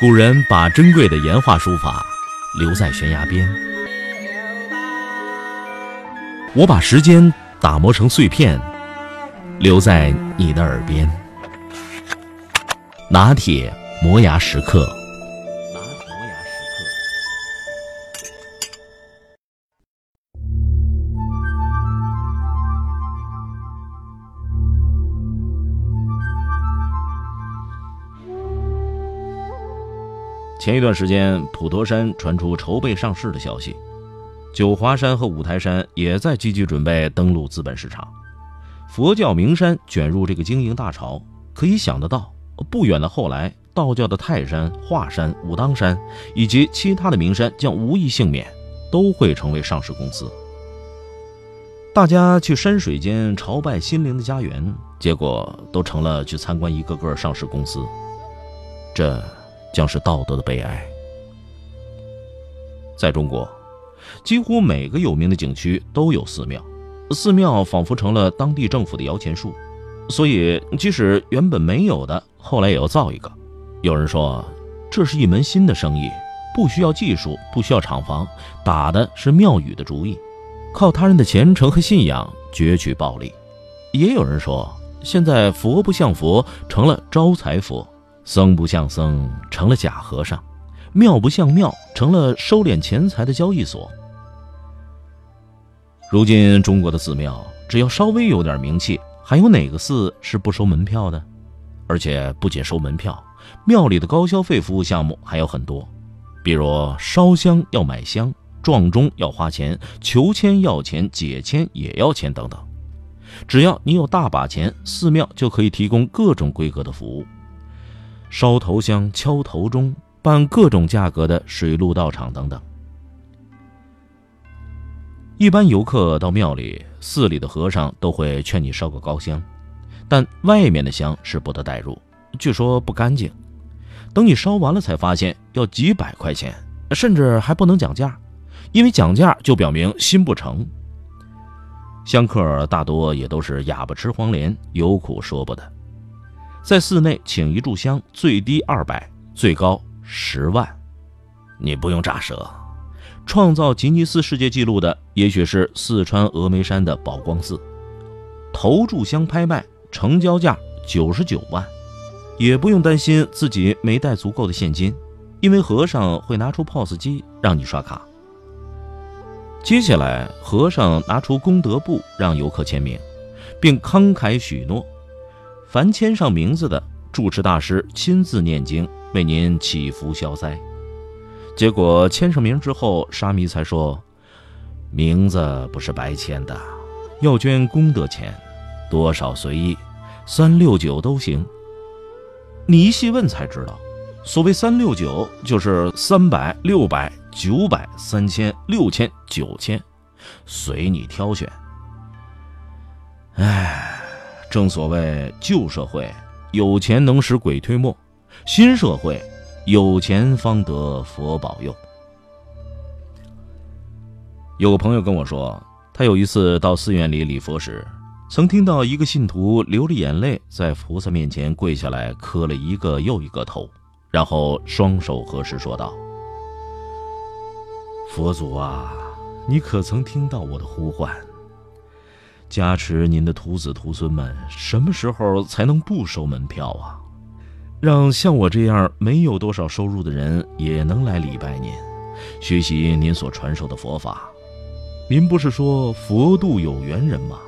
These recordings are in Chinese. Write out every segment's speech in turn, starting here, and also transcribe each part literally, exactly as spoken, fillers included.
古人把珍贵的岩画书法留在悬崖边。我把时间打磨成碎片，留在你的耳边。拿铁磨牙时刻。前一段时间，普陀山传出筹备上市的消息，九华山和五台山也在积极准备登陆资本市场。佛教名山卷入这个经营大潮，可以想得到，不远的后来，道教的泰山、华山、武当山以及其他的名山将无一幸免，都会成为上市公司。大家去山水间朝拜心灵的家园，结果都成了去参观一个个上市公司，这将是道德的悲哀。在中国，几乎每个有名的景区都有寺庙，寺庙仿佛成了当地政府的摇钱树，所以即使原本没有的，后来也要造一个。有人说，这是一门新的生意，不需要技术，不需要厂房，打的是庙宇的主意，靠他人的虔诚和信仰攫取暴利。也有人说，现在佛不像佛，成了招财佛，僧不像僧，成了假和尚，庙不像庙，成了收敛钱财的交易所。如今中国的寺庙，只要稍微有点名气，还有哪个寺是不收门票的？而且不仅收门票，庙里的高消费服务项目还有很多，比如烧香要买香，撞钟要花钱，求签要钱，解签也要钱等等。只要你有大把钱，寺庙就可以提供各种规格的服务，烧头香、敲头钟，办各种价格的水陆道场等等。一般游客到庙里，寺里的和尚都会劝你烧个高香，但外面的香是不得带入，据说不干净。等你烧完了才发现要几百块钱，甚至还不能讲价，因为讲价就表明心不诚。香客大多也都是哑巴吃黄连，有苦说不得。在寺内请一炷香，最低二百，最高十万。你不用咋舌，创造吉尼斯世界纪录的也许是四川峨眉山的宝光寺，头炷香拍卖成交价九十九万。也不用担心自己没带足够的现金，因为和尚会拿出 P O S 机让你刷卡。接下来，和尚拿出功德簿让游客签名，并慷慨许诺，凡签上名字的，住持大师亲自念经，为您祈福消灾。结果签上名之后，沙弥才说，名字不是白签的，要捐功德钱，多少随意，三六九都行。你一细问才知道，所谓三六九就是三百、六百、九百、三千、六千、九千，随你挑选。唉，正所谓旧社会有钱能使鬼推磨，新社会有钱方得佛保佑。有个朋友跟我说，他有一次到寺院里礼佛时，曾听到一个信徒流着眼泪在菩萨面前跪下来磕了一个又一个头，然后双手合十说道，佛祖啊，你可曾听到我的呼唤？加持您的徒子徒孙们什么时候才能不收门票啊？让像我这样没有多少收入的人也能来礼拜您，学习您所传授的佛法。您不是说佛度有缘人吗？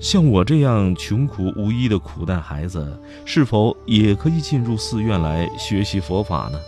像我这样穷苦无依的苦难孩子，是否也可以进入寺院来学习佛法呢？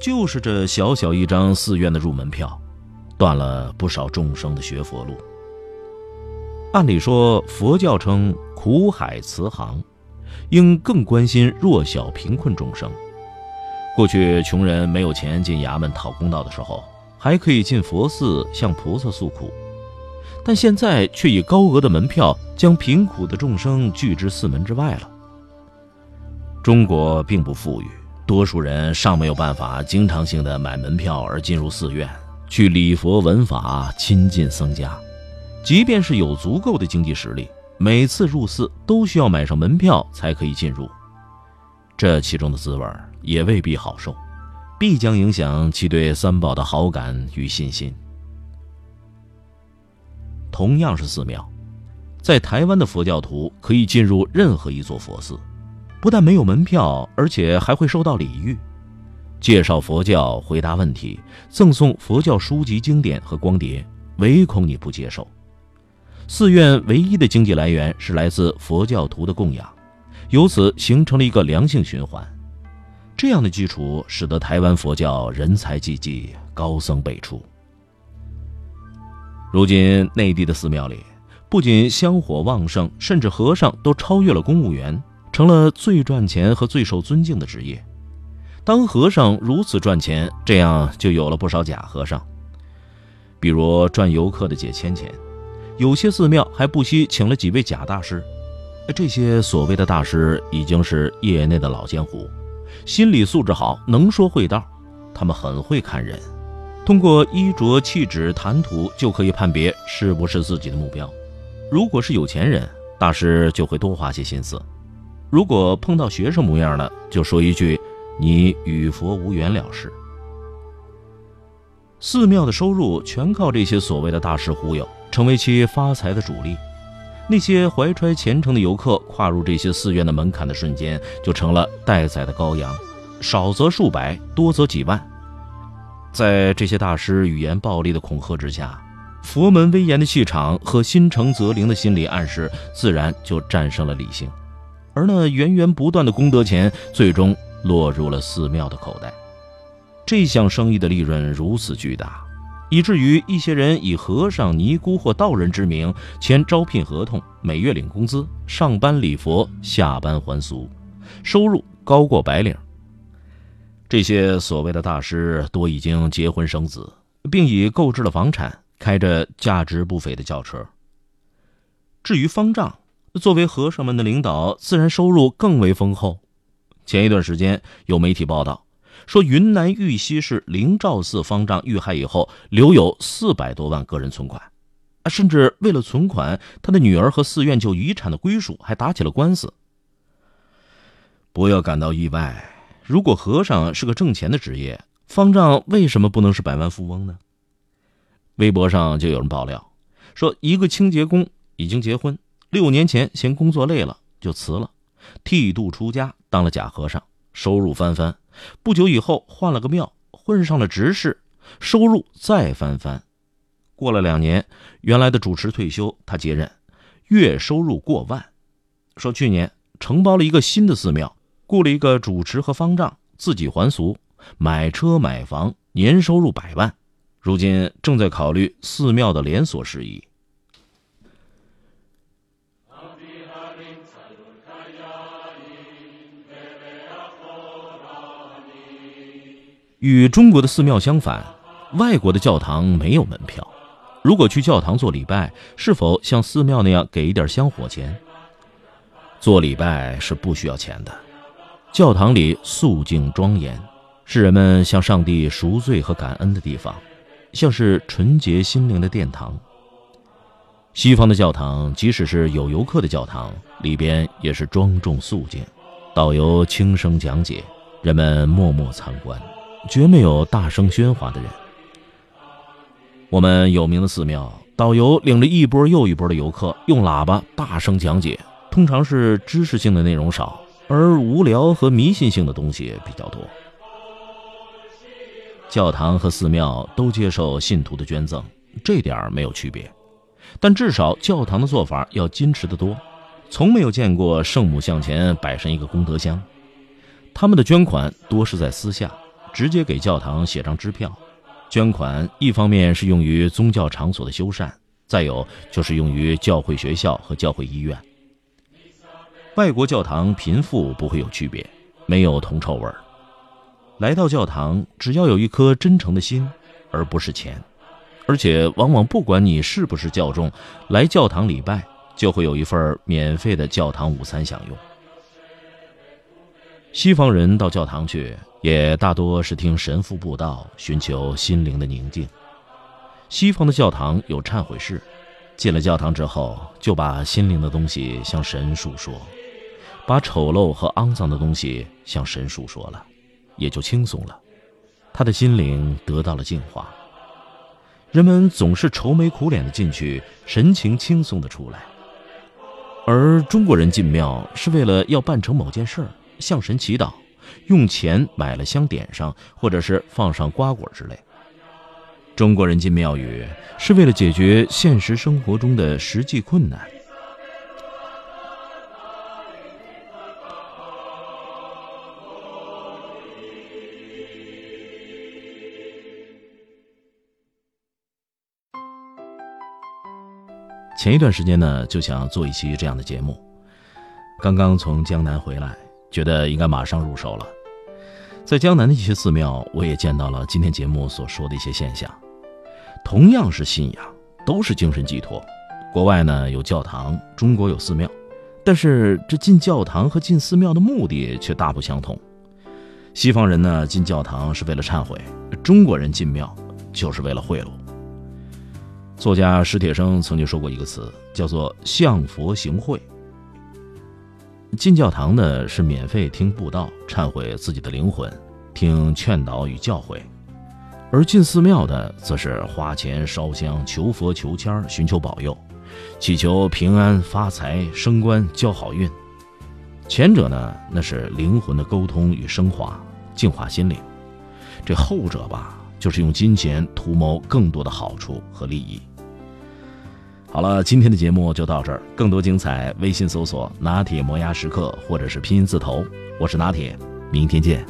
就是这小小一张寺院的入门票，断了不少众生的学佛路。按理说，佛教称苦海慈航，应更关心弱小贫困众生。过去穷人没有钱进衙门讨公道的时候，还可以进佛寺向菩萨诉苦，但现在却以高额的门票将贫苦的众生拒之寺门之外了。中国并不富裕，多数人尚没有办法经常性的买门票而进入寺院去礼佛闻法，亲近僧家。即便是有足够的经济实力，每次入寺都需要买上门票才可以进入。这其中的滋味也未必好受，必将影响其对三宝的好感与信心。同样是寺庙，在台湾的佛教徒可以进入任何一座佛寺，不但没有门票，而且还会受到礼遇，介绍佛教，回答问题，赠送佛教书籍、经典和光碟，唯恐你不接受。寺院唯一的经济来源是来自佛教徒的供养，由此形成了一个良性循环。这样的基础使得台湾佛教人才济济，高僧辈出。如今内地的寺庙里，不仅香火旺盛，甚至和尚都超越了公务员，成了最赚钱和最受尊敬的职业。当和尚如此赚钱，这样就有了不少假和尚，比如赚游客的解签钱。有些寺庙还不惜请了几位假大师，这些所谓的大师已经是业内的老江湖，心理素质好，能说会道，他们很会看人，通过衣着、气质、谈吐就可以判别是不是自己的目标。如果是有钱人，大师就会多花些心思，如果碰到学生模样了，就说一句你与佛无缘了事。寺庙的收入全靠这些所谓的大师忽悠，成为其发财的主力。那些怀揣虔诚的游客跨入这些寺院的门槛的瞬间，就成了待宰的羔羊，少则数百，多则几万。在这些大师语言暴力的恐吓之下，佛门威严的气场和心诚则灵的心理暗示自然就战胜了理性，而那源源不断的功德钱最终落入了寺庙的口袋。这项生意的利润如此巨大，以至于一些人以和尚、尼姑或道人之名签招聘合同，每月领工资，上班礼佛，下班还俗，收入高过白领。这些所谓的大师多已经结婚生子，并已购置了房产，开着价值不菲的轿车。至于方丈，作为和尚们的领导，自然收入更为丰厚。前一段时间有媒体报道说，云南玉溪市灵照寺方丈遇害以后，留有四百多万个人存款，甚至为了存款，他的女儿和寺院就遗产的归属还打起了官司。不要感到意外，如果和尚是个挣钱的职业，方丈为什么不能是百万富翁呢？微博上就有人爆料说，一个清洁工已经结婚，六年前嫌工作累了就辞了，剃度出家，当了假和尚，收入翻番。不久以后换了个庙，混上了执事，收入再翻番。过了两年，原来的主持退休，他接任，月收入过万。说去年承包了一个新的寺庙，雇了一个主持和方丈，自己还俗，买车买房，年收入百万。如今正在考虑寺庙的连锁事宜。与中国的寺庙相反，外国的教堂没有门票，如果去教堂做礼拜，是否像寺庙那样给一点香火钱？做礼拜是不需要钱的，教堂里肃静庄严，是人们向上帝赎罪和感恩的地方，像是纯洁心灵的殿堂。西方的教堂，即使是有游客的教堂，里边也是庄重肃静，导游轻声讲解，人们默默参观，绝没有大声喧哗的人。我们有名的寺庙，导游领着一波又一波的游客，用喇叭大声讲解，通常是知识性的内容少，而无聊和迷信性的东西比较多。教堂和寺庙都接受信徒的捐赠，这点没有区别，但至少教堂的做法要矜持得多，从没有见过圣母像前摆上一个功德箱。他们的捐款多是在私下，直接给教堂写张支票。捐款一方面是用于宗教场所的修缮，再有就是用于教会学校和教会医院。外国教堂贫富不会有区别，没有铜臭味儿。来到教堂，只要有一颗真诚的心，而不是钱。而且往往不管你是不是教众，来教堂礼拜就会有一份免费的教堂午餐享用。西方人到教堂去，也大多是听神父布道，寻求心灵的宁静。西方的教堂有忏悔室，进了教堂之后，就把心灵的东西向神述说，把丑陋和肮脏的东西向神诉说了，也就轻松了，他的心灵得到了净化。人们总是愁眉苦脸的进去，神情轻松的出来。而中国人进庙是为了要办成某件事儿，向神祈祷，用钱买了香点上，或者是放上瓜果之类。中国人进庙宇是为了解决现实生活中的实际困难。前一段时间呢，就想做一期这样的节目，刚刚从江南回来，觉得应该马上入手了。在江南的一些寺庙，我也见到了今天节目所说的一些现象。同样是信仰，都是精神寄托。国外呢有教堂，中国有寺庙，但是这进教堂和进寺庙的目的却大不相同。西方人呢进教堂是为了忏悔，中国人进庙就是为了贿赂。作家史铁生曾经说过一个词，叫做向佛行贿。进教堂的是免费听布道，忏悔自己的灵魂，听劝导与教诲；而进寺庙的则是花钱烧香，求佛求签，寻求保佑，祈求平安发财升官交好运。前者呢，那是灵魂的沟通与升华，净化心灵；这后者吧，就是用金钱图谋更多的好处和利益。好了，今天的节目就到这儿，更多精彩微信搜索拿铁磨牙时刻，或者是拼音字头。我是拿铁，明天见。